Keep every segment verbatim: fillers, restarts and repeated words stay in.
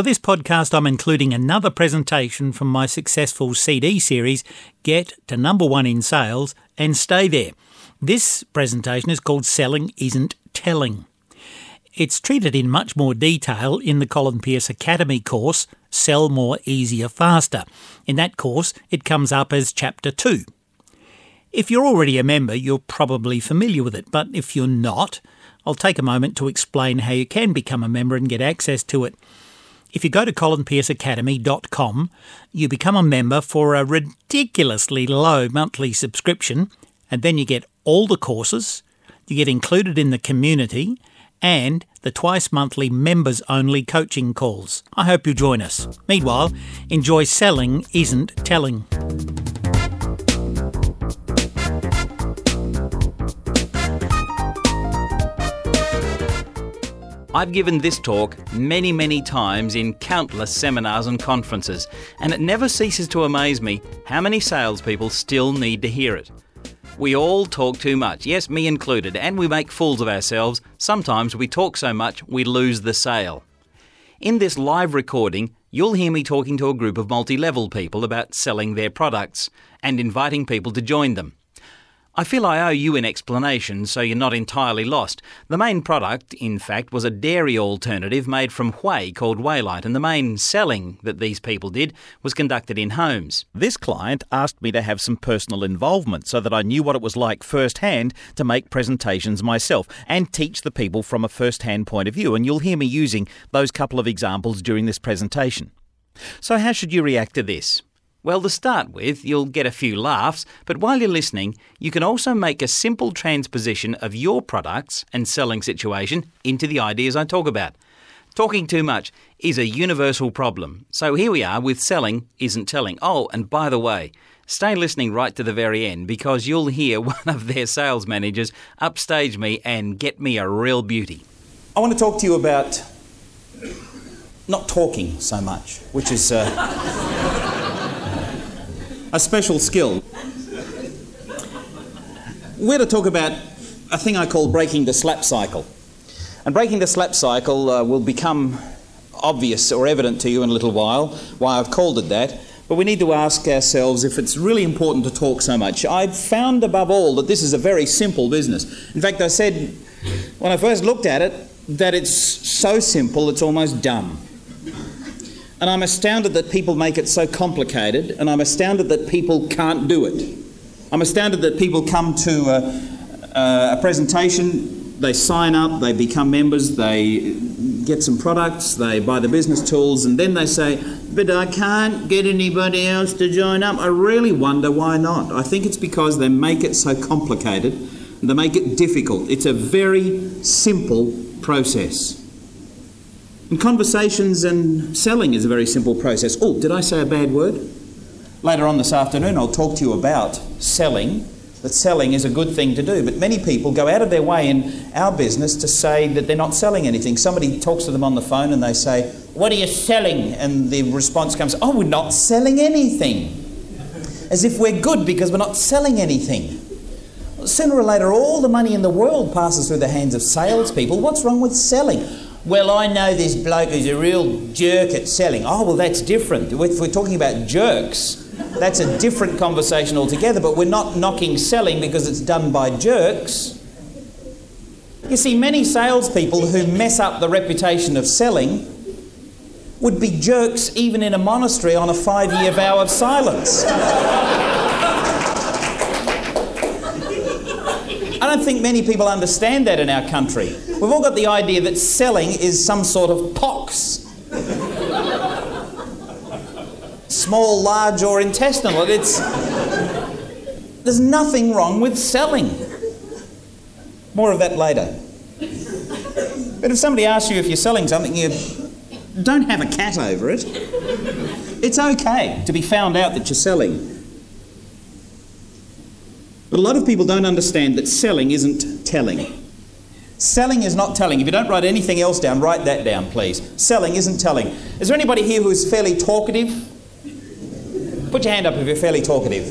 For this podcast, I'm including another presentation from my successful C D series, Get to Number One in Sales and Stay There. This presentation is called Selling Isn't Telling. It's treated in much more detail in the Colin Pearce Academy course, Sell More, Easier, Faster. In that course, it comes up as Chapter two. If you're already a member, you're probably familiar with it, but if you're not, I'll take a moment to explain how you can become a member and get access to it. If you go to colin pearce academy dot com, you become a member for a ridiculously low monthly subscription, and then you get all the courses, you get included in the community, and the twice-monthly members-only coaching calls. I hope you join us. Meanwhile, enjoy Selling Isn't Telling. I've given this talk many, many times in countless seminars and conferences, and it never ceases to amaze me how many salespeople still need to hear it. We all talk too much, yes, me included, and we make fools of ourselves. Sometimes we talk so much we lose the sale. In this live recording, you'll hear me talking to a group of multi-level people about selling their products and inviting people to join them. I feel I owe you an explanation so you're not entirely lost. The main product, in fact, was a dairy alternative made from whey called Waylight, and the main selling that these people did was conducted in homes. This client asked me to have some personal involvement so that I knew what it was like firsthand to make presentations myself and teach the people from a first-hand point of view, and you'll hear me using those couple of examples during this presentation. So how should you react to this? Well, to start with, you'll get a few laughs, but while you're listening, you can also make a simple transposition of your products and selling situation into the ideas I talk about. Talking too much is a universal problem, so here we are with Selling Isn't Telling. Oh, and by the way, stay listening right to the very end because you'll hear one of their sales managers upstage me and get me a real beauty. I want to talk to you about not talking so much, which is... Uh... a special skill. We're to talk about a thing I call breaking the slap cycle. And breaking the slap cycle uh, will become obvious or evident to you in a little while, why I've called it that. But we need to ask ourselves if it's really important to talk so much. I've found above all that this is a very simple business. In fact, I said when I first looked at it that it's so simple it's almost dumb. And I'm astounded that people make it so complicated, and I'm astounded that people can't do it. I'm astounded that people come to a, a presentation, they sign up, they become members, they get some products, they buy the business tools, and then they say, but I can't get anybody else to join up. I really wonder why not. I think it's because they make it so complicated, and they make it difficult. It's a very simple process. And conversations and selling is a very simple process. Oh, did I say a bad word? Later on this afternoon, I'll talk to you about selling, that selling is a good thing to do. But many people go out of their way in our business to say that they're not selling anything. Somebody talks to them on the phone and they say, what are you selling? And the response comes, oh, we're not selling anything. As if we're good because we're not selling anything. Well, sooner or later, all the money in the world passes through the hands of salespeople. What's wrong with selling? Well, I know this bloke who's a real jerk at selling. Oh, well, that's different. If we're talking about jerks, that's a different conversation altogether, but we're not knocking selling because it's done by jerks. You see, many salespeople who mess up the reputation of selling would be jerks even in a monastery on a five-year vow of silence. I don't think many people understand that in our country. We've all got the idea that selling is some sort of pox. Small, large or intestinal. It's, there's nothing wrong with selling. More of that later. But if somebody asks you if you're selling something, you don't have a cat over it. It's okay to be found out that you're selling. But a lot of people don't understand that selling isn't telling. Selling is not telling. If you don't write anything else down, write that down, please. Selling isn't telling. Is there anybody here who is fairly talkative? Put your hand up if you're fairly talkative.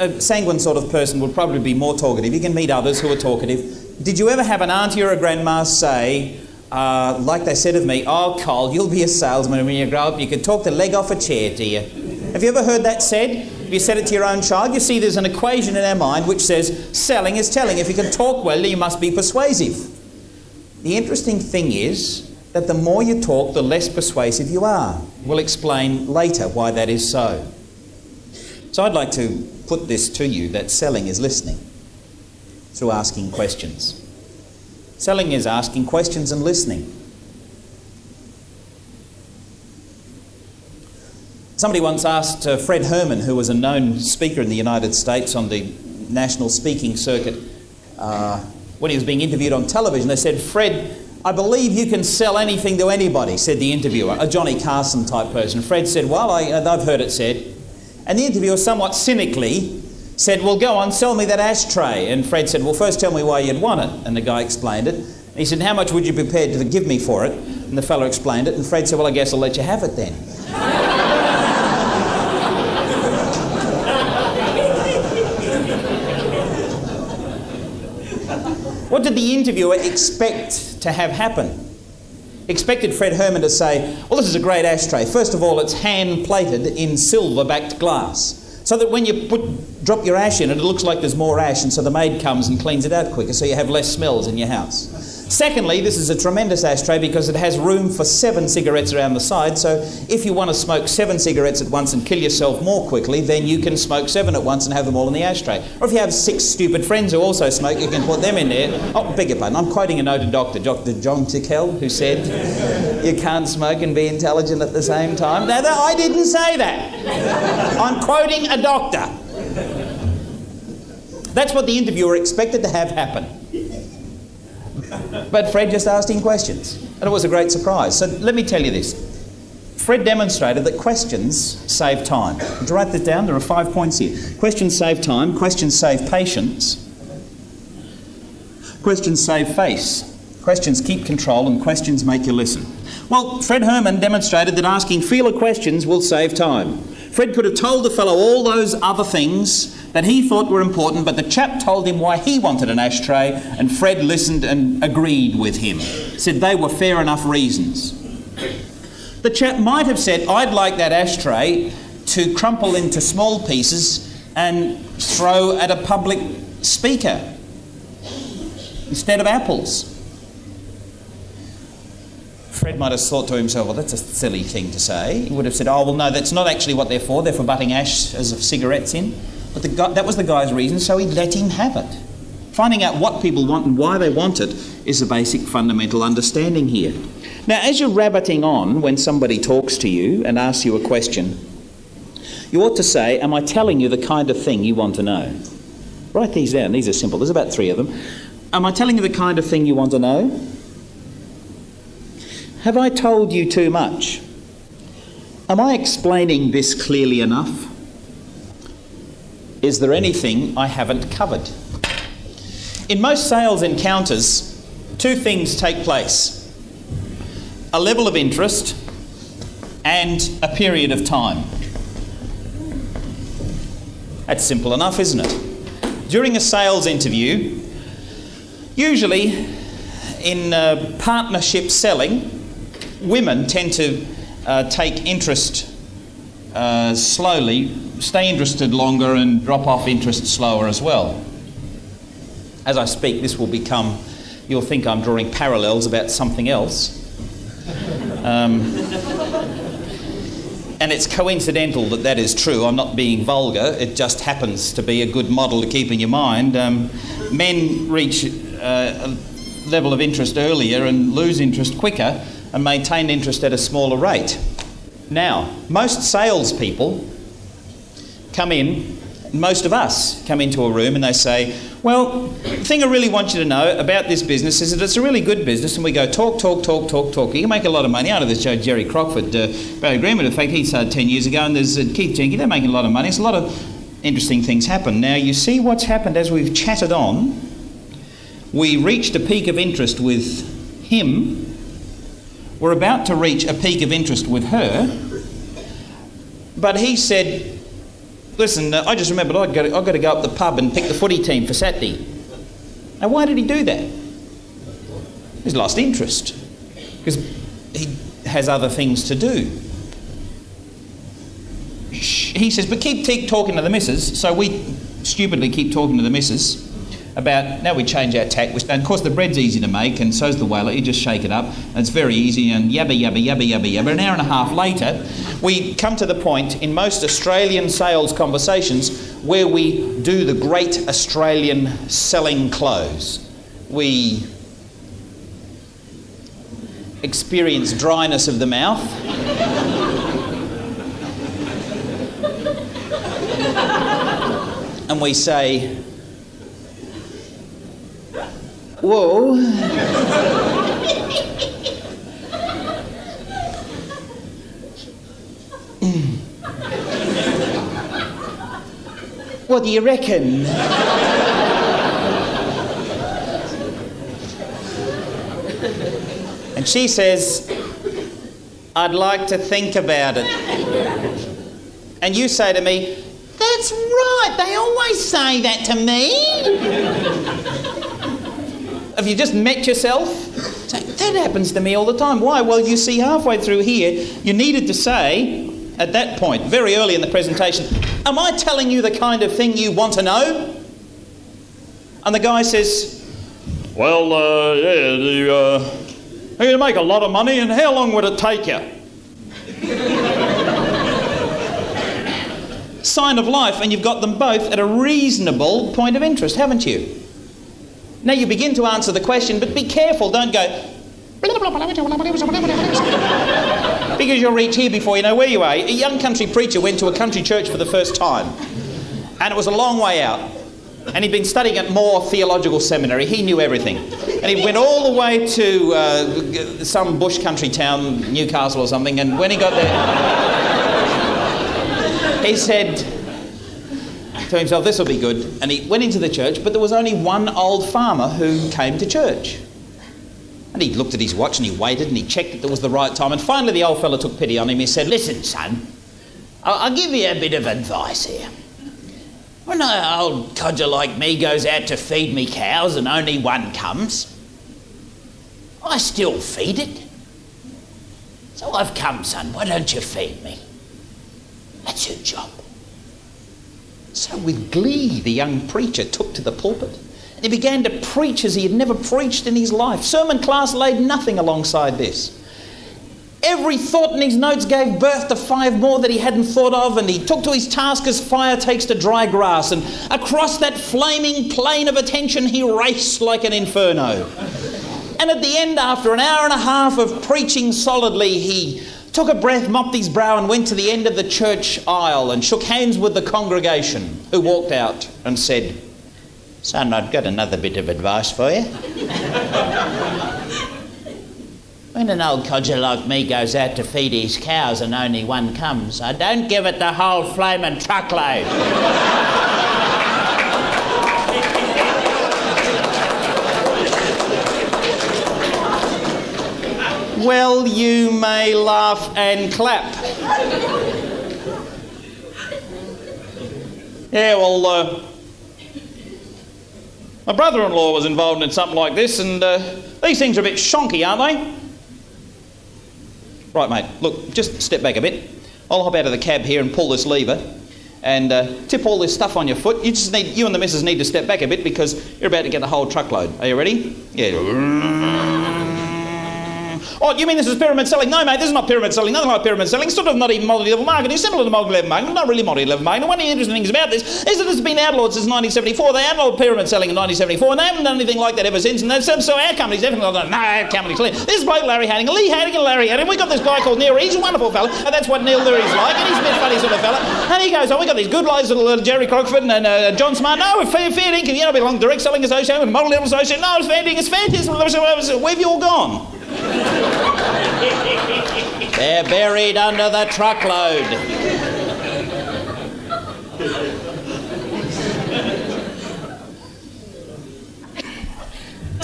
A sanguine sort of person would probably be more talkative. You can meet others who are talkative. Did you ever have an auntie or a grandma say, uh, like they said of me, "Oh, Cole, you'll be a salesman when you grow up. You can talk the leg off a chair, do you?" Have you ever heard that said? Have you said it to your own child? You see, there's an equation in our mind which says selling is telling. If you can talk well, you must be persuasive. The interesting thing is that the more you talk, the less persuasive you are. We'll explain later why that is so. So I'd like to put this to you, that selling is listening through asking questions. Selling is asking questions and listening. Somebody once asked uh, Fred Herman, who was a known speaker in the United States on the national speaking circuit, uh, when he was being interviewed on television, they said, "Fred, I believe you can sell anything to anybody," said the interviewer, a Johnny Carson type person. Fred said, "Well, I, I've heard it said." And the interviewer somewhat cynically said, "Well, go on, sell me that ashtray." And Fred said, "Well, first tell me why you'd want it." And the guy explained it. And he said, "How much would you be prepared to give me for it?" And the fellow explained it. And Fred said, "Well, I guess I'll let you have it then." What did the interviewer expect to have happen? Expected Fred Herman to say, "Well, this is a great ashtray. First of all, it's hand-plated in silver-backed glass, so that when you put, drop your ash in it, it looks like there's more ash, and so the maid comes and cleans it out quicker, so you have less smells in your house. Secondly, this is a tremendous ashtray because it has room for seven cigarettes around the side, so if you want to smoke seven cigarettes at once and kill yourself more quickly, then you can smoke seven at once and have them all in the ashtray. Or if you have six stupid friends who also smoke, you can put them in there." Oh, beg your pardon, I'm quoting a noted doctor, Doctor John Tickell, who said, "You can't smoke and be intelligent at the same time." Now, I didn't say that. I'm quoting a doctor. That's what the interviewer expected to have happen. But Fred just asked him questions, and it was a great surprise. So let me tell you this. Fred demonstrated that questions save time. Did you write this down? There are five points here. Questions save time. Questions save patience. Questions save face. Questions keep control, and questions make you listen. Well, Fred Herman demonstrated that asking feeler questions will save time. Fred could have told the fellow all those other things that he thought were important, but the chap told him why he wanted an ashtray, and Fred listened and agreed with him. Said they were fair enough reasons. The chap might have said, "I'd like that ashtray to crumple into small pieces and throw at a public speaker instead of apples." Fred might have thought to himself, "Well, that's a silly thing to say." He would have said, "Oh, well, no, that's not actually what they're for. They're for butting ash as of cigarettes in." But the guy, that was the guy's reason, so he let him have it. Finding out what people want and why they want it is the basic fundamental understanding here. Now, as you're rabbiting on when somebody talks to you and asks you a question, you ought to say, "Am I telling you the kind of thing you want to know?" Write these down. These are simple. There's about three of them. Am I telling you the kind of thing you want to know? Have I told you too much? Am I explaining this clearly enough? Is there anything I haven't covered? In most sales encounters, two things take place: a level of interest and a period of time. That's simple enough, isn't it? During a sales interview, usually in uh, partnership selling, women tend to uh, take interest uh, slowly, stay interested longer and drop off interest slower as well. As I speak, this will become, you'll think I'm drawing parallels about something else. Um, and it's coincidental that that is true. I'm not being vulgar. It just happens to be a good model to keep in your mind. Um, men reach uh, a level of interest earlier and lose interest quicker and maintain interest at a smaller rate. Now, most salespeople come in, most of us come into a room and they say, "Well, the thing I really want you to know about this business is that it's a really good business," and we go talk, talk, talk, talk, talk. You can make a lot of money out of this. Jerry Crockford, uh, Barry agreement, in fact, he started ten years ago, and there's uh, Keith Jenkins, they're making a lot of money. It's a lot of interesting things happen. Now, you see what's happened as we've chatted on. We reached a peak of interest with him. We're about to reach a peak of interest with her. But he said, "Listen, uh, I just remembered I've got, to, I've got to go up the pub and pick the footy team for Saturday." Now, why did he do that? He's lost interest. because he has other things to do. He says, but keep, keep talking to the missus. So we stupidly keep talking to the missus about, now we change our tack. And of course the bread's easy to make and so's the whaler. You just shake it up and it's very easy and yabba, yabba, yabba, yabba, yabba. An hour and a half later, we come to the point in most Australian sales conversations where we do the great Australian selling close. We experience dryness of the mouth. And we say, whoa. Mm. What do you reckon? And she says, I'd like to think about it. And you say to me, that's right, they always say that to me. Have you just met yourself? That happens to me all the time. Why? Well, you see, halfway through here, you needed to say, at that point, very early in the presentation, am I telling you the kind of thing you want to know? And the guy says, well, uh, yeah, the, uh, you're going to make a lot of money, and how long would it take you? Sign of life, and you've got them both at a reasonable point of interest, haven't you? Now you begin to answer the question, but be careful, don't go because you'll reach here before you know where you are. A young country preacher went to a country church for the first time, and it was a long way out, and he'd been studying at Moore Theological Seminary. He knew everything, and he went all the way to uh, some bush country town, Newcastle or something, and when he got there he said to himself, this will be good. And he went into the church, but there was only one old farmer who came to church. And he looked at his watch and he waited and he checked that there was the right time. And finally the old fellow took pity on him. He said, listen, son, I'll give you a bit of advice here. When an old codger like me goes out to feed me cows and only one comes, I still feed it. So I've come, son, why don't you feed me? That's your job. So with glee, the young preacher took to the pulpit and he began to preach as he had never preached in his life. Sermon class laid nothing alongside this. Every thought in his notes gave birth to five more that he hadn't thought of, and he took to his task as fire takes to dry grass, and across that flaming plain of attention he raced like an inferno. And at the end, after an hour and a half of preaching solidly, he took a breath, mopped his brow, and went to the end of the church aisle and shook hands with the congregation, who walked out and said, son, I've got another bit of advice for you. When an old codger like me goes out to feed his cows and only one comes, I don't give it the whole flamin' truckload. Well, you may laugh and clap. Yeah, well, uh, my brother-in-law was involved in something like this, and uh, these things are a bit shonky, aren't they? Right, mate, look, just step back a bit. I'll hop out of the cab here and pull this lever and uh, tip all this stuff on your foot. You just need, you and the missus need to step back a bit because you're about to get the whole truckload. Are you ready? Yeah. Oh, you mean this is pyramid selling? No, mate, this is not pyramid selling. Nothing like pyramid selling. It's sort of not even multi-level marketing. It's similar to multi-level marketing. Not really multi-level marketing. One of the interesting things about this is that it's been outlawed since nineteen seventy-four. They outlawed pyramid selling in nineteen seventy-four, and they haven't done anything like that ever since. And said, so our company's definitely not. No, our company's clear. This is both Larry Hadding, Lee Hadding, and Larry Hadding. We got this guy called Neil. He's a wonderful fella, and that's what Neil Leary's like. And he's a bit funny sort of fella. And he goes, oh, we got these good guys, little uh, Jerry Crockford and uh, John Smart. No, we're Fear Incorporated. You know, we belong direct selling association with multi-level association. No, it's Fear Incorporated. It's fantastic. Where've you all gone? They're buried under the truckload.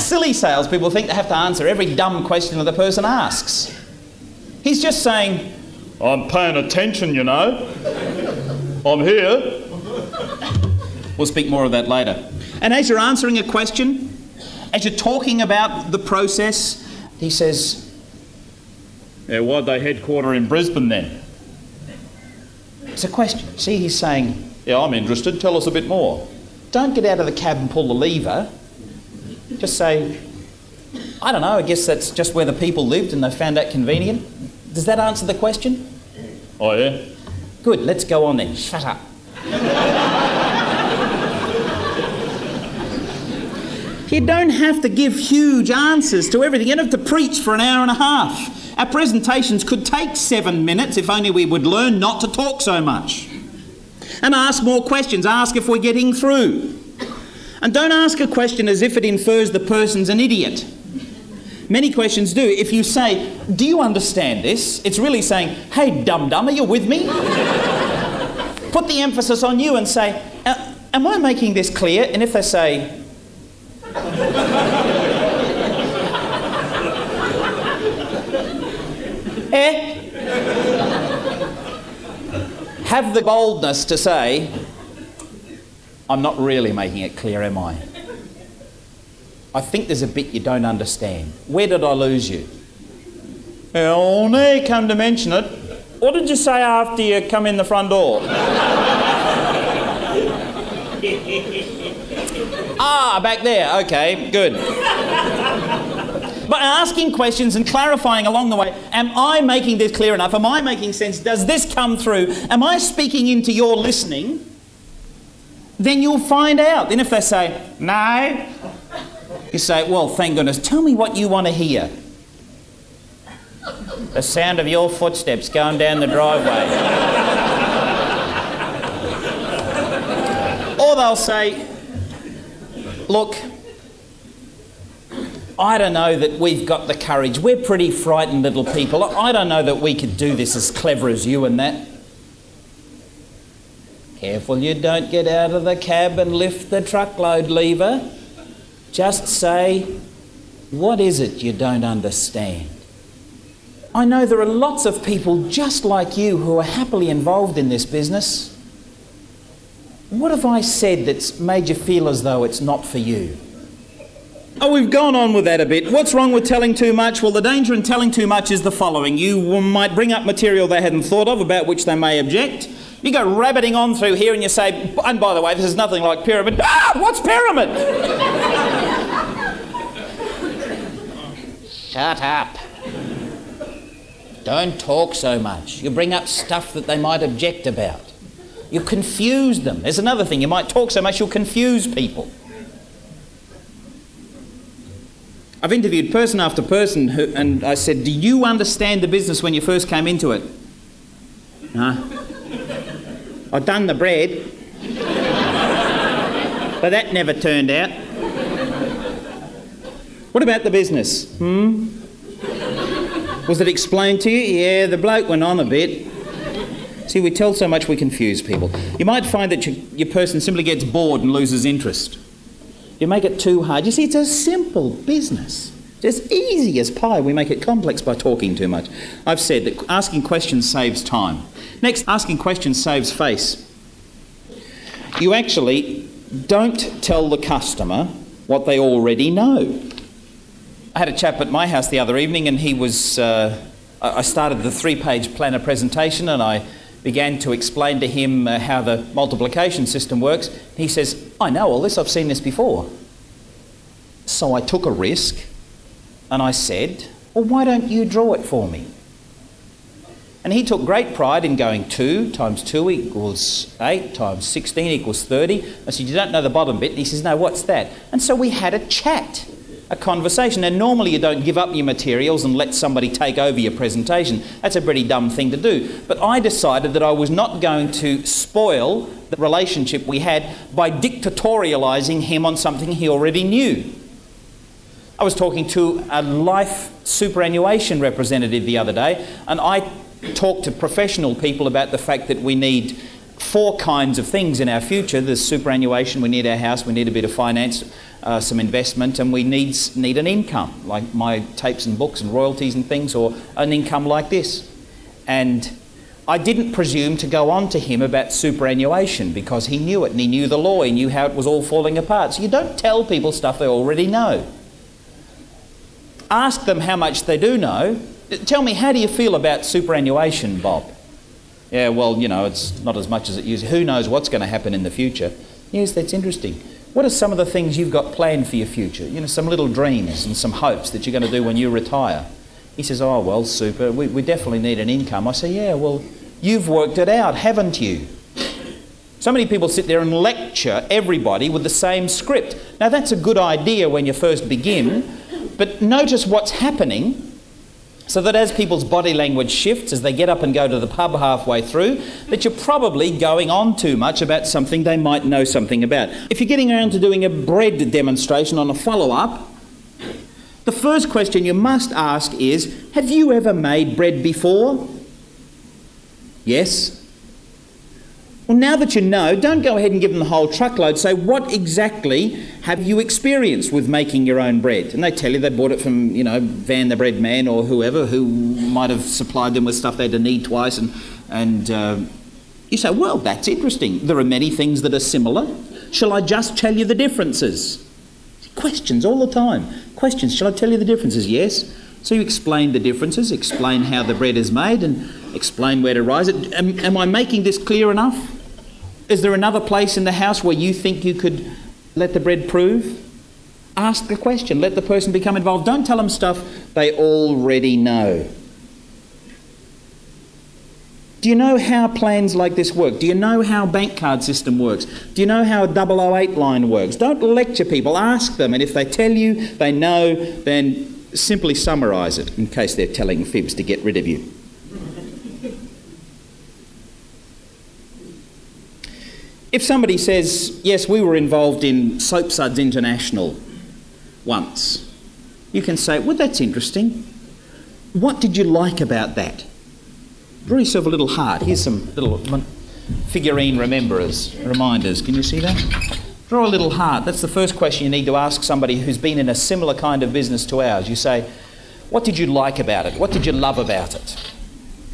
Silly salespeople think they have to answer every dumb question that the person asks. He's just saying, I'm paying attention, you know. I'm here. We'll speak more of that later. And as you're answering a question, as you're talking about the process, he says, Yeah, why'd they headquarter in Brisbane then? It's a question. See, he's saying... Yeah, I'm interested. Tell us a bit more. Don't get out of the cab and pull the lever. Just say, I don't know, I guess that's just where the people lived and they found that convenient. Does that answer the question? Oh, yeah. Good, let's go on then. Shut up. You don't have to give huge answers to everything. You don't have to preach for an hour and a half. Our presentations could take seven minutes if only we would learn not to talk so much. And ask more questions. Ask if we're getting through. And don't ask a question as if it infers the person's an idiot. Many questions do. If you say, do you understand this? It's really saying, hey, dum-dum, are you with me? Put the emphasis on you and say, am I making this clear? And if they say... eh? Have the boldness to say, I'm not really making it clear, am I? I think there's a bit you don't understand. Where did I lose you? Oh, now you come to mention it. What did you say after you come in the front door? Ah, back there. Okay, good. But asking questions and clarifying along the way, am I making this clear enough? Am I making sense? Does this come through? Am I speaking into your listening? Then you'll find out. Then if they say, no, you say, well, thank goodness, tell me what you want to hear. The sound of your footsteps going down the driveway. Or they'll say, look, I don't know that we've got the courage. We're pretty frightened little people. I don't know that we could do this as clever as you and that. Careful you don't get out of the cab and lift the truckload lever. Just say, what is it you don't understand? I know there are lots of people just like you who are happily involved in this business. What have I said that's made you feel as though it's not for you? Oh, we've gone on with that a bit. What's wrong with telling too much? Well, the danger in telling too much is the following. You might bring up material they hadn't thought of, about which they may object. You go rabbiting on through here and you say, and by the way, this is nothing like pyramid. Ah, what's pyramid? Shut up. Don't talk so much. You bring up stuff that they might object about. You confuse them. There's another thing. You might talk so much, you'll confuse people. I've interviewed person after person who, and I said, do you understand the business when you first came into it? No. I'd done the bread. But that never turned out. What about the business? Hmm? Was it explained to you? Yeah, the bloke went on a bit. See, we tell so much we confuse people. You might find that your, your person simply gets bored and loses interest. You make it too hard. You see, it's a simple business. It's as easy as pie. We make it complex by talking too much. I've said that asking questions saves time. Next, asking questions saves face. You actually don't tell the customer what they already know. I had a chap at my house the other evening and he was... Uh, I started the three-page planner presentation and I began to explain to him uh, how the multiplication system works. He says, I know all this, I've seen this before. So I took a risk and I said, well, why don't you draw it for me? And he took great pride in going two times two equals eight times sixteen equals thirty. I said, you don't know the bottom bit. And he says, no, what's that? And so we had a chat, a conversation. And normally you don't give up your materials and let somebody take over your presentation. That's a pretty dumb thing to do. But I decided that I was not going to spoil the relationship we had by dictatorializing him on something he already knew. I was talking to a life superannuation representative the other day, and I talked to professional people about the fact that we need four kinds of things in our future. There's superannuation, we need our house, we need a bit of finance, uh, some investment, and we need, need an income, like my tapes and books and royalties and things, or an income like this. And I didn't presume to go on to him about superannuation because he knew it and he knew the law, he knew how it was all falling apart. So you don't tell people stuff they already know. Ask them how much they do know. Tell me, how do you feel about superannuation, Bob? Yeah, well, you know, it's not as much as it used to. Who knows what's going to happen in the future? Yes, that's interesting. What are some of the things you've got planned for your future? You know, some little dreams and some hopes that you're going to do when you retire. He says, oh, well, super, we, we definitely need an income. I say, yeah, well, you've worked it out, haven't you? So many people sit there and lecture everybody with the same script. Now, that's a good idea when you first begin, but notice what's happening, so that as people's body language shifts, as they get up and go to the pub halfway through, that you're probably going on too much about something they might know something about. If you're getting around to doing a bread demonstration on a follow-up, the first question you must ask is, have you ever made bread before? Yes. Well, now that you know, don't go ahead and give them the whole truckload. Say, what exactly have you experienced with making your own bread? And they tell you they bought it from, you know, Van the Bread Man or whoever, who might have supplied them with stuff they had to knead twice. And, and uh, you say, well, that's interesting. There are many things that are similar. Shall I just tell you the differences? Questions all the time. Questions. Shall I tell you the differences? Yes. So you explain the differences, explain how the bread is made, and explain where to rise it. Am, am I making this clear enough? Is there another place in the house where you think you could let the bread prove? Ask the question. Let the person become involved. Don't tell them stuff they already know. Do you know how plans like this work? Do you know how bank card system works? Do you know how a double oh eight line works? Don't lecture people. Ask them, and if they tell you they know, then simply summarise it in case they're telling fibs to get rid of you. If somebody says, yes, we were involved in Soapsuds International once, you can say, well, that's interesting. What did you like about that? Draw yourself a little heart. Here's some little figurine rememberers, reminders. Can you see that? Draw a little heart. That's the first question you need to ask somebody who's been in a similar kind of business to ours. You say, what did you like about it? What did you love about it?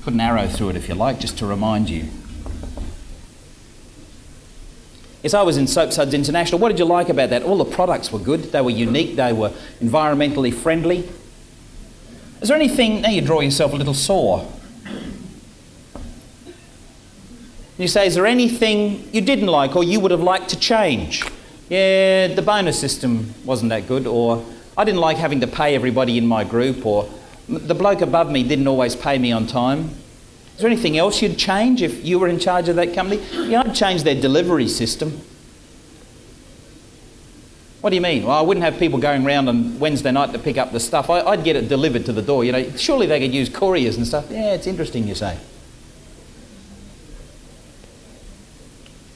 Put an arrow through it if you like, just to remind you. Yes, I was in Soapsuds International. What did you like about that? All the products were good. They were unique. They were environmentally friendly. Is there anything... Now you draw yourself a little sore. You say, is there anything you didn't like or you would have liked to change? Yeah, the bonus system wasn't that good, or I didn't like having to pay everybody in my group, or the bloke above me didn't always pay me on time. Is there anything else you'd change if you were in charge of that company? Yeah, I'd change their delivery system. What do you mean? Well, I wouldn't have people going round on Wednesday night to pick up the stuff. I, I'd get it delivered to the door, you know. Surely they could use couriers and stuff. Yeah, it's interesting, you say.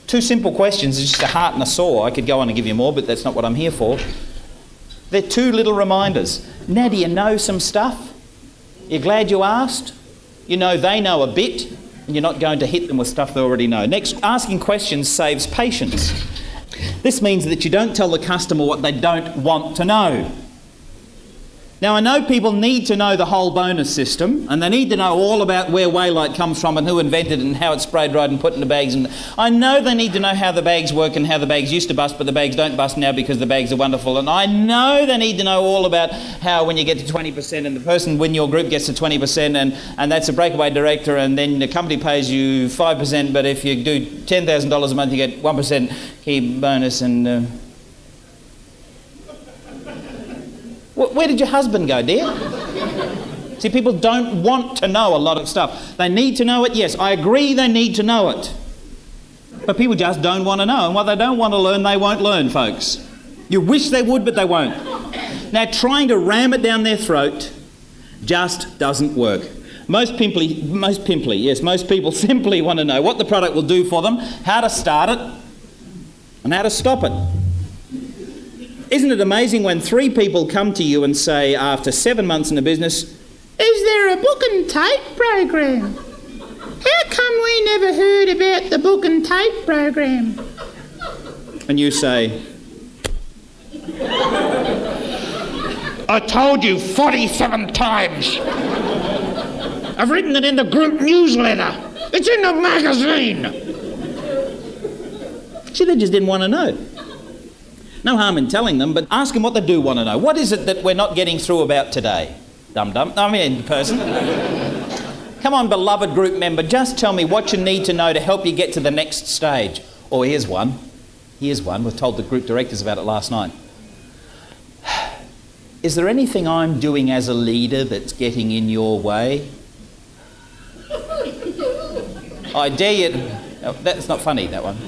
Two simple questions, just a heart and a sore. I could go on and give you more, but that's not what I'm here for. They're two little reminders. Now, do you know some stuff? You're glad you asked? You know they know a bit, and you're not going to hit them with stuff they already know. Next, asking questions saves patience. This means that you don't tell the customer what they don't want to know. Now, I know people need to know the whole bonus system, and they need to know all about where Waylight comes from and who invented it and how it's spray dried and put in the bags. And I know they need to know how the bags work and how the bags used to bust, but the bags don't bust now because the bags are wonderful. And I know they need to know all about how when you get to twenty percent and the person when your group gets to twenty percent and, and that's a breakaway director, and then the company pays you five percent, but if you do ten thousand dollars a month, you get one percent key bonus and... Uh, Where did your husband go, dear? See, people don't want to know a lot of stuff. They need to know it, yes. I agree they need to know it. But people just don't want to know. And what they don't want to learn, they won't learn, folks. You wish they would, but they won't. Now, trying to ram it down their throat just doesn't work. Most pimply, most pimply, yes, most people simply want to know what the product will do for them, how to start it, and how to stop it. Isn't it amazing when three people come to you and say, after seven months in the business, is there a book and tape program? How come we never heard about the book and tape program? And you say, I told you forty-seven times. I've written it in the group newsletter. It's in the magazine. See, they just didn't want to know. No harm in telling them, but ask them what they do want to know. What is it that we're not getting through about today? dum-dum, I mean person. Come on, beloved group member, just tell me what you need to know to help you get to the next stage. Or here's one. Here's one. We've told the group directors about it last night. Is there anything I'm doing as a leader that's getting in your way? I dare you to... Oh, that's not funny, that one.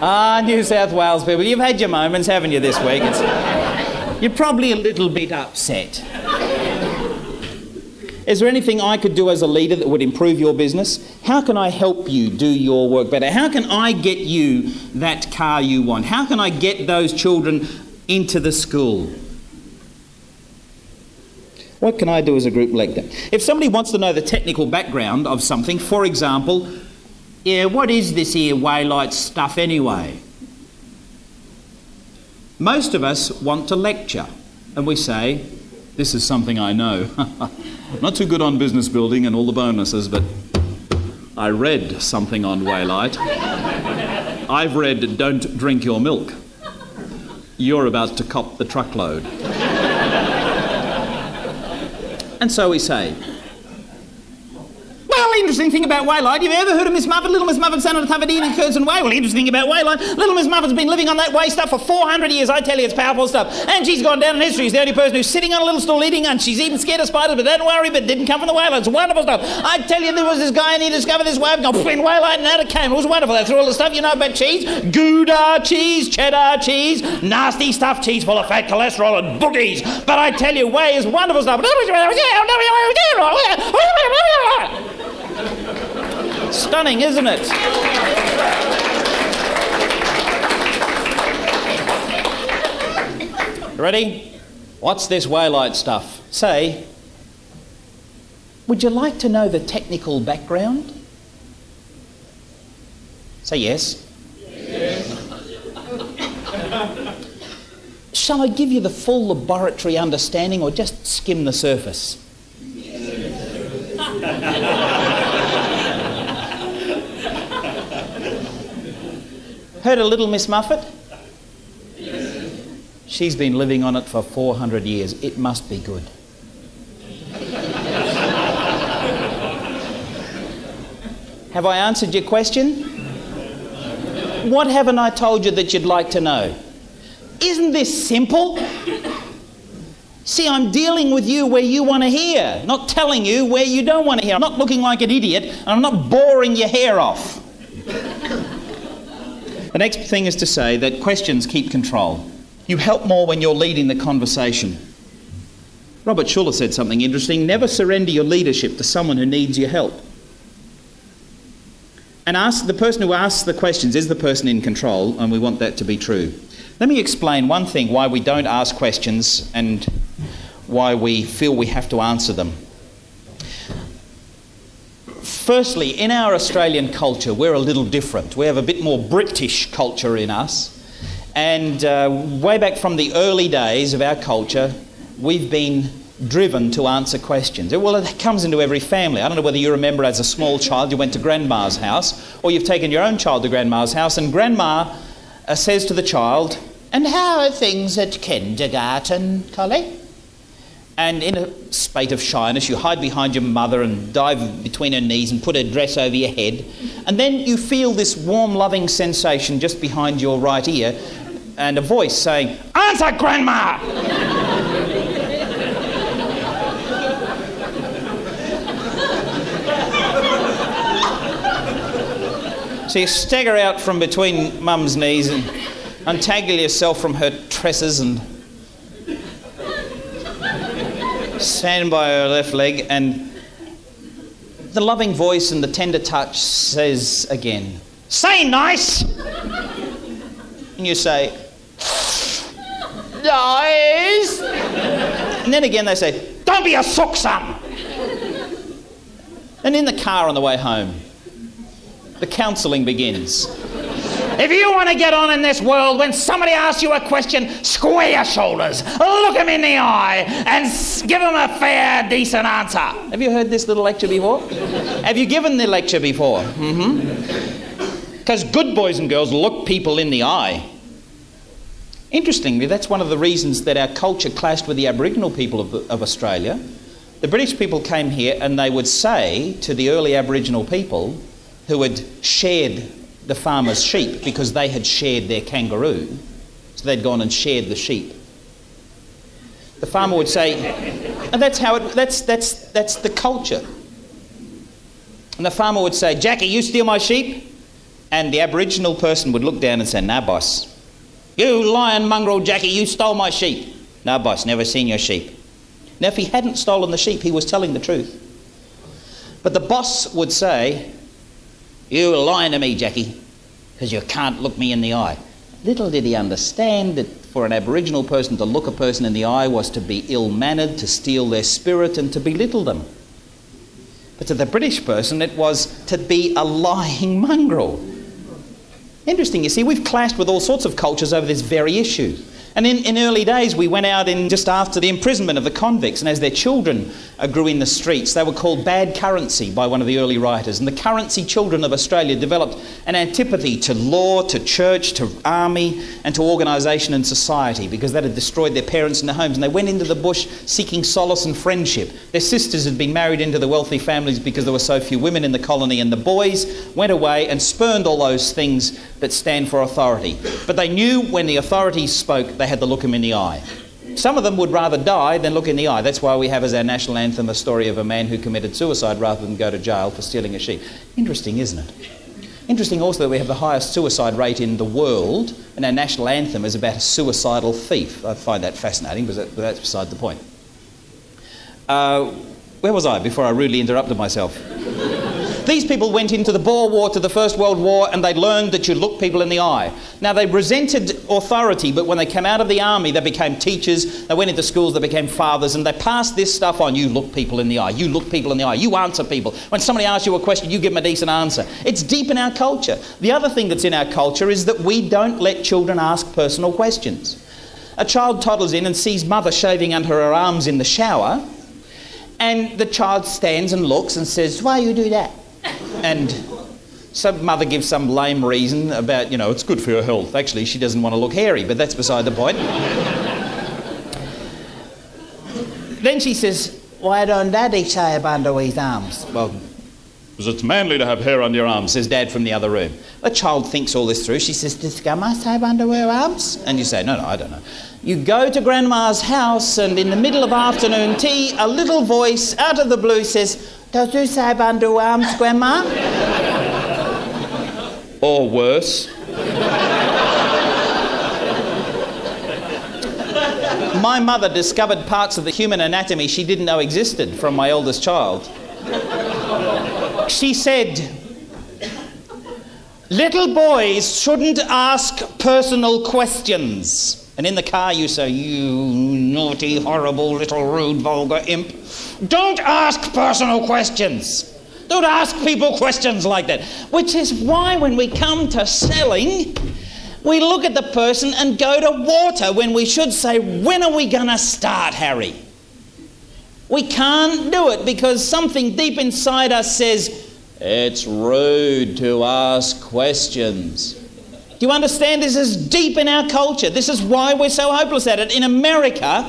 Ah, New South Wales people, you've had your moments, haven't you, this week? It's, you're probably a little bit upset. Is there anything I could do as a leader that would improve your business? How can I help you do your work better? How can I get you that car you want? How can I get those children into the school? What can I do as a group like that? If somebody wants to know the technical background of something, for example, yeah, what is this here Waylight stuff anyway? Most of us want to lecture and we say, this is something I know. Not too good on business building and all the bonuses, but I read something on Waylight. I've read Don't Drink Your Milk. You're about to cop the truckload. And so we say, well, interesting thing about Waylight, you've ever heard of Miss Muffet? Little Miss Muffet's son of a Tavadine and curds and whey. Well, interesting thing about Waylight, Little Miss Muffet's been living on that whey stuff for four hundred years. I tell you, it's powerful stuff. And she's gone down in history as the only person who's sitting on a little stool eating, and she's even scared of spiders, but don't worry, but didn't come from the Waylight. It's wonderful stuff. I tell you, there was this guy and he discovered this way of going in Waylight and out it came. It was wonderful. That's all the stuff you know about cheese. Gouda cheese, cheddar cheese, nasty stuff, cheese full of fat, cholesterol and boogies. But I tell you, whey is wonderful stuff. Stunning, isn't it? Ready? What's this Waylight stuff? Say, would you like to know the technical background? Say yes. Yes. Shall I give you the full laboratory understanding or just skim the surface? Heard of Little Miss Muffet? Yes. She's been living on it for four hundred years. It must be good. Have I answered your question? What haven't I told you that you'd like to know? Isn't this simple? See, I'm dealing with you where you want to hear, not telling you where you don't want to hear. I'm not looking like an idiot, and I'm not boring your hair off. The next thing is to say that questions keep control. You help more when you're leading the conversation. Robert Schuller said something interesting. Never surrender your leadership to someone who needs your help. And ask the person who asks the questions is the person in control, and we want that to be true. Let me explain one thing, why we don't ask questions and why we feel we have to answer them. Firstly, in our Australian culture, we're a little different. We have a bit more British culture in us. And uh, way back from the early days of our culture, we've been driven to answer questions. Well, it comes into every family. I don't know whether you remember as a small child you went to Grandma's house, or you've taken your own child to Grandma's house, and Grandma uh, says to the child, "And how are things at kindergarten, Collie?" And in a spate of shyness, you hide behind your mother and dive between her knees and put her dress over your head. And then you feel this warm, loving sensation just behind your right ear and a voice saying, "Answer, Grandma!" So you stagger out from between Mum's knees and untangle yourself from her tresses and stand by her left leg, and the loving voice and the tender touch says again, "Say nice!" And you say, "Nice!" And then again they say, "Don't be a sook-son!" And in the car on the way home, the counselling begins. If you want to get on in this world, when somebody asks you a question, square your shoulders, look them in the eye, and give them a fair, decent answer. Have you heard this little lecture before? Have you given the lecture before? Mm-hmm. Because good boys and girls look people in the eye. Interestingly, that's one of the reasons that our culture clashed with the Aboriginal people of, of Australia. The British people came here and they would say to the early Aboriginal people who had shared the farmer's sheep because they had shared their kangaroo, so they'd gone and shared the sheep. The farmer would say, and that's how it, that's, that's, that's the culture. And the farmer would say, "Jackie, you steal my sheep?" And the Aboriginal person would look down and say, "Nah, boss." "You lion mongrel, Jackie, you stole my sheep." "Nah, boss, never seen your sheep." Now, if he hadn't stolen the sheep, he was telling the truth. But the boss would say, "You lying to me, Jackie, because you can't look me in the eye." Little did he understand that for an Aboriginal person to look a person in the eye was to be ill-mannered, to steal their spirit and to belittle them. But to the British person, it was to be a lying mongrel. Interesting, you see, we've clashed with all sorts of cultures over this very issue. And in, in early days, we went out in just after the imprisonment of the convicts, and as their children grew in the streets, they were called bad currency by one of the early writers. And the currency children of Australia developed an antipathy to law, to church, to army, and to organisation and society, because that had destroyed their parents and their homes. And they went into the bush seeking solace and friendship. Their sisters had been married into the wealthy families because there were so few women in the colony, and the boys went away and spurned all those things that stand for authority. But they knew when the authorities spoke, they had to look him in the eye. Some of them would rather die than look in the eye. That's why we have as our national anthem a story of a man who committed suicide rather than go to jail for stealing a sheep. Interesting, isn't it? Interesting also that we have the highest suicide rate in the world, and our national anthem is about a suicidal thief. I find that fascinating, but that's beside the point. Uh, where was I before I rudely interrupted myself? These people went into the Boer War, to the First World War, and they learned that you look people in the eye. Now, they resented authority, but when they came out of the army, they became teachers, they went into schools, they became fathers, and they passed this stuff on. You look people in the eye, you look people in the eye, you answer people. When somebody asks you a question, you give them a decent answer. It's deep in our culture. The other thing that's in our culture is that we don't let children ask personal questions. A child toddles in and sees mother shaving under her arms in the shower, and the child stands and looks and says, "Why you do that?" And some mother gives some lame reason about, you know, it's good for your health. Actually, she doesn't want to look hairy, but that's beside the point. Then she says, "Why don't Daddy shave under his arms?" Well, because it's manly to have hair under your arms, says Dad from the other room. The child thinks all this through. She says, "Does Grandma shave under her arms?" And you say, "No, no, I don't know." You go to Grandma's house, and in the middle of afternoon tea, a little voice out of the blue says, "Does you shave under her arms, Grandma?" Or worse. My mother discovered parts of the human anatomy she didn't know existed from my eldest child. She said, "Little boys shouldn't ask personal questions." And in the car you say, "You naughty, horrible, little, rude, vulgar imp. Don't ask personal questions. Don't ask people questions like that." Which is why when we come to selling, we look at the person and go to water when we should say, "When are we going to start, Harry?" We can't do it because something deep inside us says, "It's rude to ask questions." Do you understand? This is deep in our culture. This is why we're so hopeless at it. In America,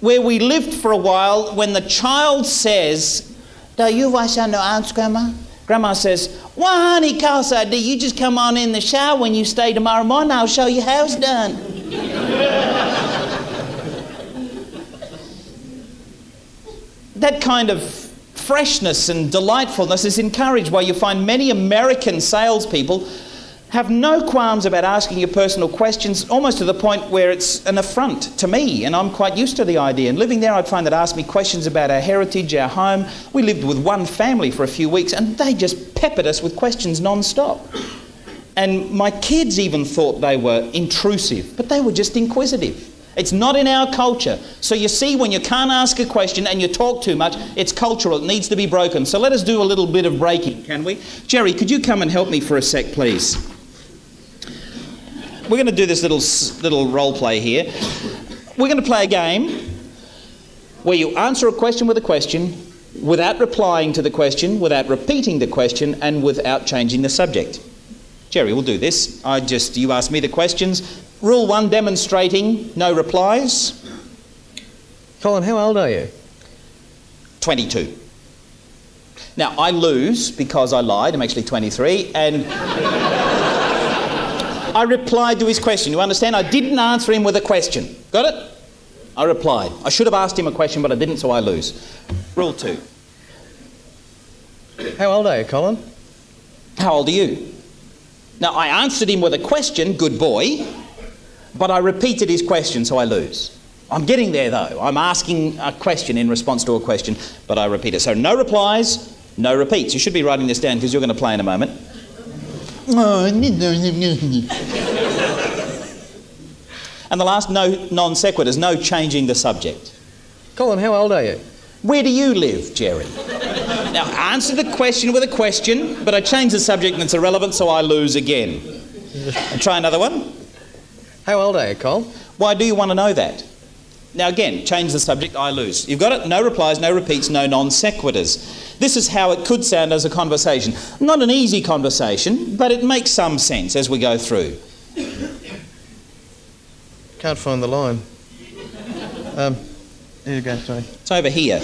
where we lived for a while, when the child says, "Do you wash under arms, Grandma?" Grandma says, "Why, honey, Carlside, do you just come on in the shower when you stay tomorrow morning? I'll show you how it's done." That kind of freshness and delightfulness is encouraged, while you find many American salespeople have no qualms about asking you personal questions, almost to the point where it's an affront to me, and I'm quite used to the idea. And living there, I'd find that asked me questions about our heritage, our home. We lived with one family for a few weeks, and they just peppered us with questions non-stop. And my kids even thought they were intrusive, but they were just inquisitive. It's not in our culture. So you see, when you can't ask a question and you talk too much, it's cultural, it needs to be broken. So let us do a little bit of breaking, can we? Jerry, could you come and help me for a sec, please? We're going to do this little little role play here. We're going to play a game where you answer a question with a question without replying to the question, without repeating the question, and without changing the subject. Jerry, we'll do this. I just, you ask me the questions, Rule one, demonstrating, no replies. Colin, how old are you? twenty-two. Now, I lose because I lied. I'm actually twenty-three. And I replied to his question. You understand? I didn't answer him with a question. Got it? I replied. I should have asked him a question, but I didn't, so I lose. Rule two. How old are you, Colin? How old are you? Now, I answered him with a question, good boy, but I repeated his question, so I lose. I'm getting there, though. I'm asking a question in response to a question, but I repeat it. So no replies, no repeats. You should be writing this down because you're going to play in a moment. And the last, no non-sequiturs, no changing the subject. Colin, how old are you? Where do you live, Jerry? Now, I answered the question with a question, but I changed the subject and it's irrelevant, so I lose again. And try another one. How old are you, Colin? Why do you want to know that? Now again, change the subject, I lose. You've got it? No replies, no repeats, no non-sequiturs. This is how it could sound as a conversation. Not an easy conversation, but it makes some sense as we go through. Can't find the line. Um, here you go, sorry. It's over here.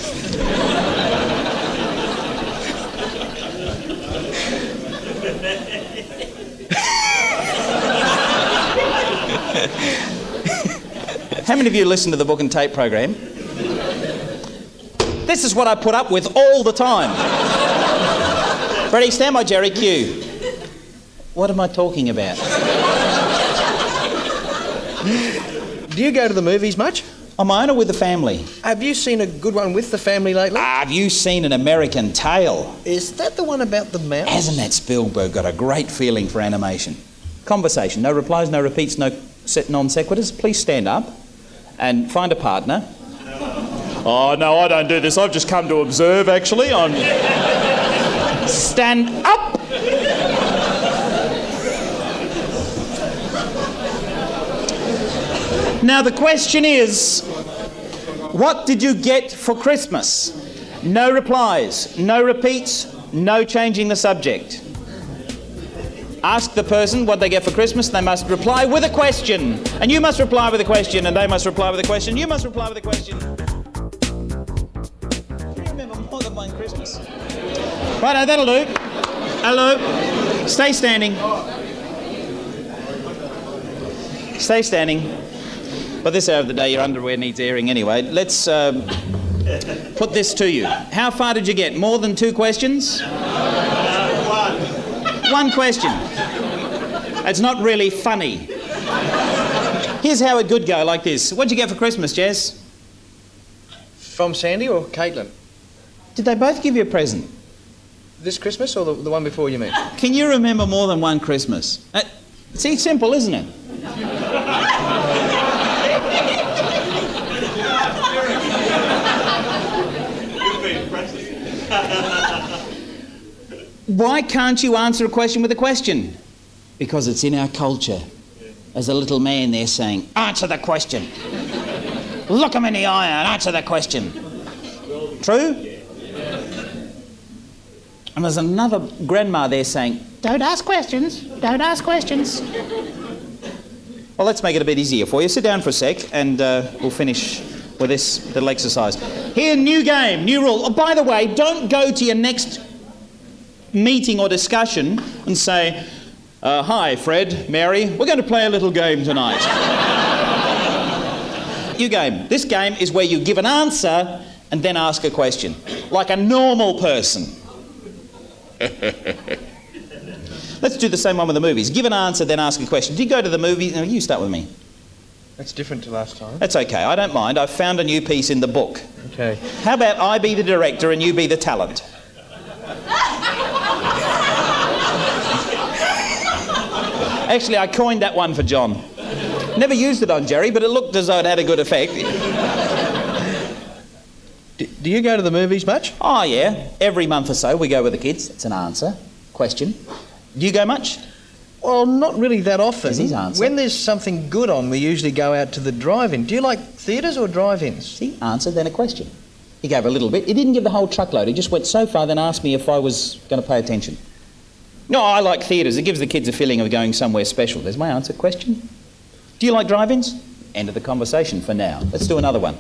How many of you listen to the book and tape program? This is what I put up with all the time. Freddie, stand by Jerry, cue. What am I talking about? Do you go to the movies much? On my own or with the family? Have you seen a good one with the family lately? Ah, have you seen An American Tale? Is that the one about the mouse? Hasn't that Spielberg got a great feeling for animation? Conversation, no replies, no repeats, no non-sequiturs. Please stand up. And find a partner. Oh, no, I don't do this. I've just come to observe, actually. I'm... Stand up! Now, the question is, what did you get for Christmas? No replies, no repeats, no changing the subject. Ask the person what they get for Christmas, they must reply with a question. And you must reply with a question, and they must reply with a question, you must reply with a question. You remember more than one Christmas. Righto, that'll do. Hello. Stay standing. Stay standing. By this hour of the day, your underwear needs airing anyway. Let's um, put this to you. How far did you get? More than two questions? One question. It's not really funny. Here's how it could go, like this. What'd you get for Christmas, Jess? From Sandy or Caitlin? Did they both give you a present? This Christmas or the, the one before you mean? Can you remember more than one Christmas? Uh, see, simple, isn't it? You'll be impressive. Why can't you answer a question with a question? Because it's in our culture. As a little man there saying, answer the question. Look him in the eye and answer the question. True? And there's another grandma there saying, don't ask questions, don't ask questions. Well, let's make it a bit easier for you. Sit down for a sec and uh, we'll finish with this little exercise. Here, new game, new rule. Oh, by the way, don't go to your next meeting or discussion and say, uh, hi, Fred, Mary, we're going to play a little game tonight. New game. This game is where you give an answer and then ask a question, like a normal person. Let's do the same one with the movies. Give an answer, then ask a question. Did you go to the movies? No, you start with me. That's different to last time. That's OK. I don't mind. I've found a new piece in the book. OK. How about I be the director and you be the talent? Actually, I coined that one for John. Never used it on Jerry, but it looked as though it had a good effect. Do, do you go to the movies much? Oh, yeah. Every month or so, we go with the kids. It's an answer. Question. Do you go much? Well, not really that often. Is his answer. When there's something good on, we usually go out to the drive-in. Do you like theatres or drive-ins? See, answer, then a question. He gave a little bit. He didn't give the whole truckload. He just went so far, then asked me if I was going to pay attention. No, I like theatres. It gives the kids a feeling of going somewhere special. There's my answer. Question. Do you like drive-ins? End of the conversation for now. Let's do another one.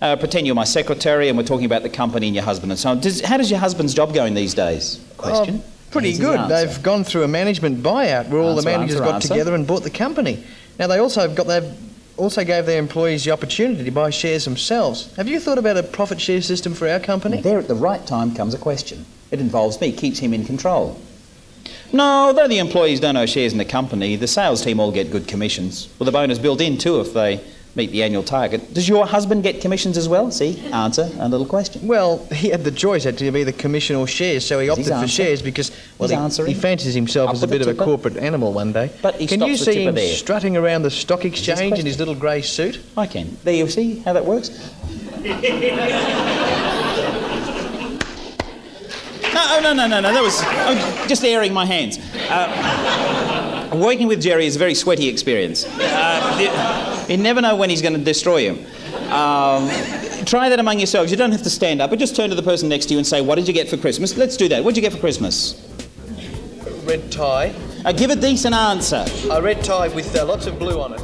Uh, pretend you're my secretary and we're talking about the company and your husband and so on. Does, how does your husband's job going these days? Question. Um, pretty good. They've gone through a management buyout where all the managers got together and bought the company. Now, they also have got they've also gave their employees the opportunity to buy shares themselves. Have you thought about a profit share system for our company? And there at the right time comes a question. It involves me, keeps him in control. No, though the employees don't own shares in the company, the sales team all get good commissions, with a bonus built in too if they meet the annual target. Does your husband get commissions as well? See, answer a little question. Well, he had the choice, had to be the commission or shares, so he opted for shares because well, he, he fancies himself as a bit of a corporate animal one day. But can you see him strutting around the stock exchange in his little grey suit? I can. There, you see how that works? No, no, no, no, no, that was I'm just airing my hands. Uh, working with Jerry is a very sweaty experience. Uh, you never know when he's going to destroy you. Um, try that among yourselves. You don't have to stand up, but just turn to the person next to you and say, what did you get for Christmas? Let's do that. What did you get for Christmas? Red tie. Uh, give a decent answer. A red tie with uh, lots of blue on it.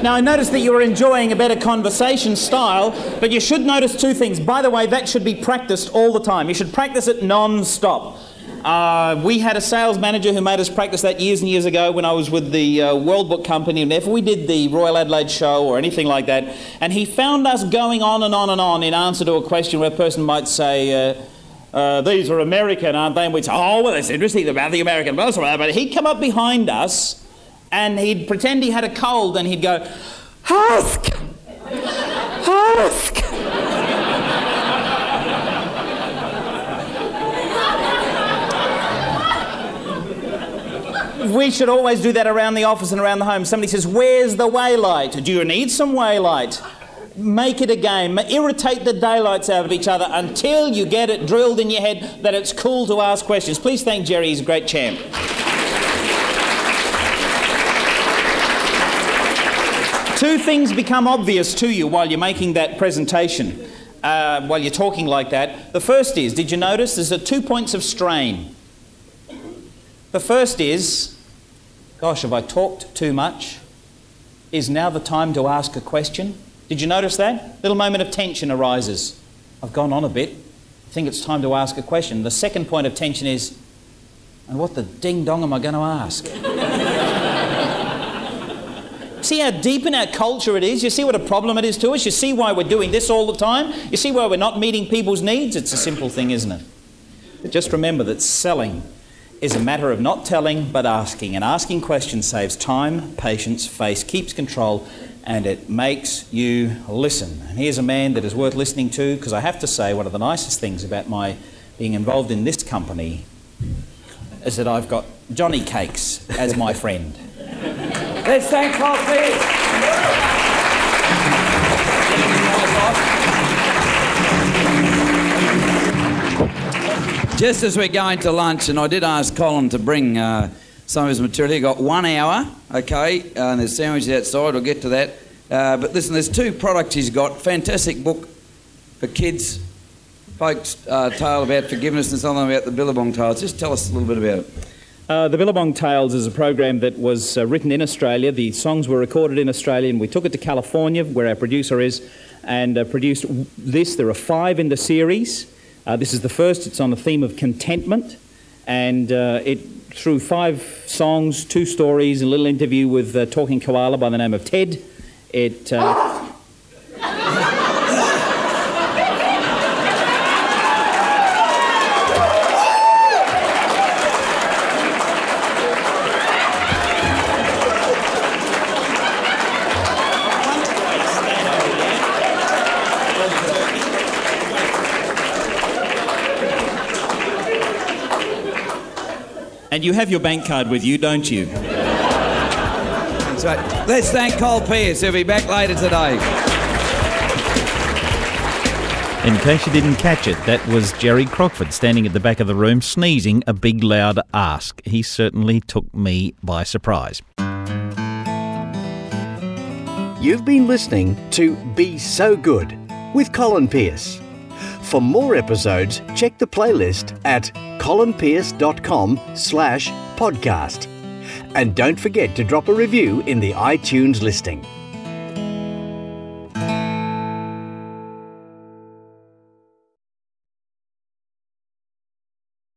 Now, I noticed that you were enjoying a better conversation style, but you should notice two things. By the way, that should be practiced all the time. You should practice it non-stop. Uh, we had a sales manager who made us practice that years and years ago when I was with the uh, World Book Company, and if we did the Royal Adelaide show or anything like that, and he found us going on and on and on in answer to a question where a person might say, uh, uh, these are American, aren't they? And we'd say, oh, well, that's interesting about the American. But he'd come up behind us, and he'd pretend he had a cold, and he'd go, husk, husk. We should always do that around the office and around the home. Somebody says, where's the Waylight? Do you need some Waylight? Make it a game. Irritate the daylights out of each other until you get it drilled in your head that it's cool to ask questions. Please thank Jerry, he's a great champ. Two things become obvious to you while you're making that presentation, uh, while you're talking like that. The first is, did you notice, there's a two points of strain. The first is, gosh, have I talked too much? Is now the time to ask a question? Did you notice that? Little moment of tension arises. I've gone on a bit. I think it's time to ask a question. The second point of tension is, and what the ding-dong am I going to ask? See how deep in our culture it is? You see what a problem it is to us? You see why we're doing this all the time? You see why we're not meeting people's needs? It's a simple thing, isn't it? But just remember that selling is a matter of not telling but asking. And asking questions saves time, patience, face, keeps control, and it makes you listen. And here's a man that is worth listening to, because I have to say one of the nicest things about my being involved in this company is that I've got Johnny Cakes as my friend. Let's thank Colin Pearce. Just as we're going to lunch, and I did ask Colin to bring uh, some of his material. He got one hour, okay, uh, and there's sandwiches outside. We'll get to that. Uh, but listen, there's two products he's got. Fantastic book for kids, folks, uh, tale about forgiveness and something about the Billabong Tales. Just tell us a little bit about it. Uh, the Billabong Tales is a program that was uh, written in Australia. The songs were recorded in Australia, and we took it to California, where our producer is, and uh, produced this. There are five in the series. Uh, this is the first. It's on the theme of contentment, and uh, it through five songs, two stories, a little interview with a talking koala by the name of Ted. It... Uh, And you have your bank card with you, don't you? That's right. Let's thank Colin Pearce. He'll be back later today. In case you didn't catch it, that was Jerry Crockford standing at the back of the room sneezing a big loud ask. He certainly took me by surprise. You've been listening to Be So Good with Colin Pearce. For more episodes, check the playlist at colinpearce.com slash podcast. And don't forget to drop a review in the iTunes listing.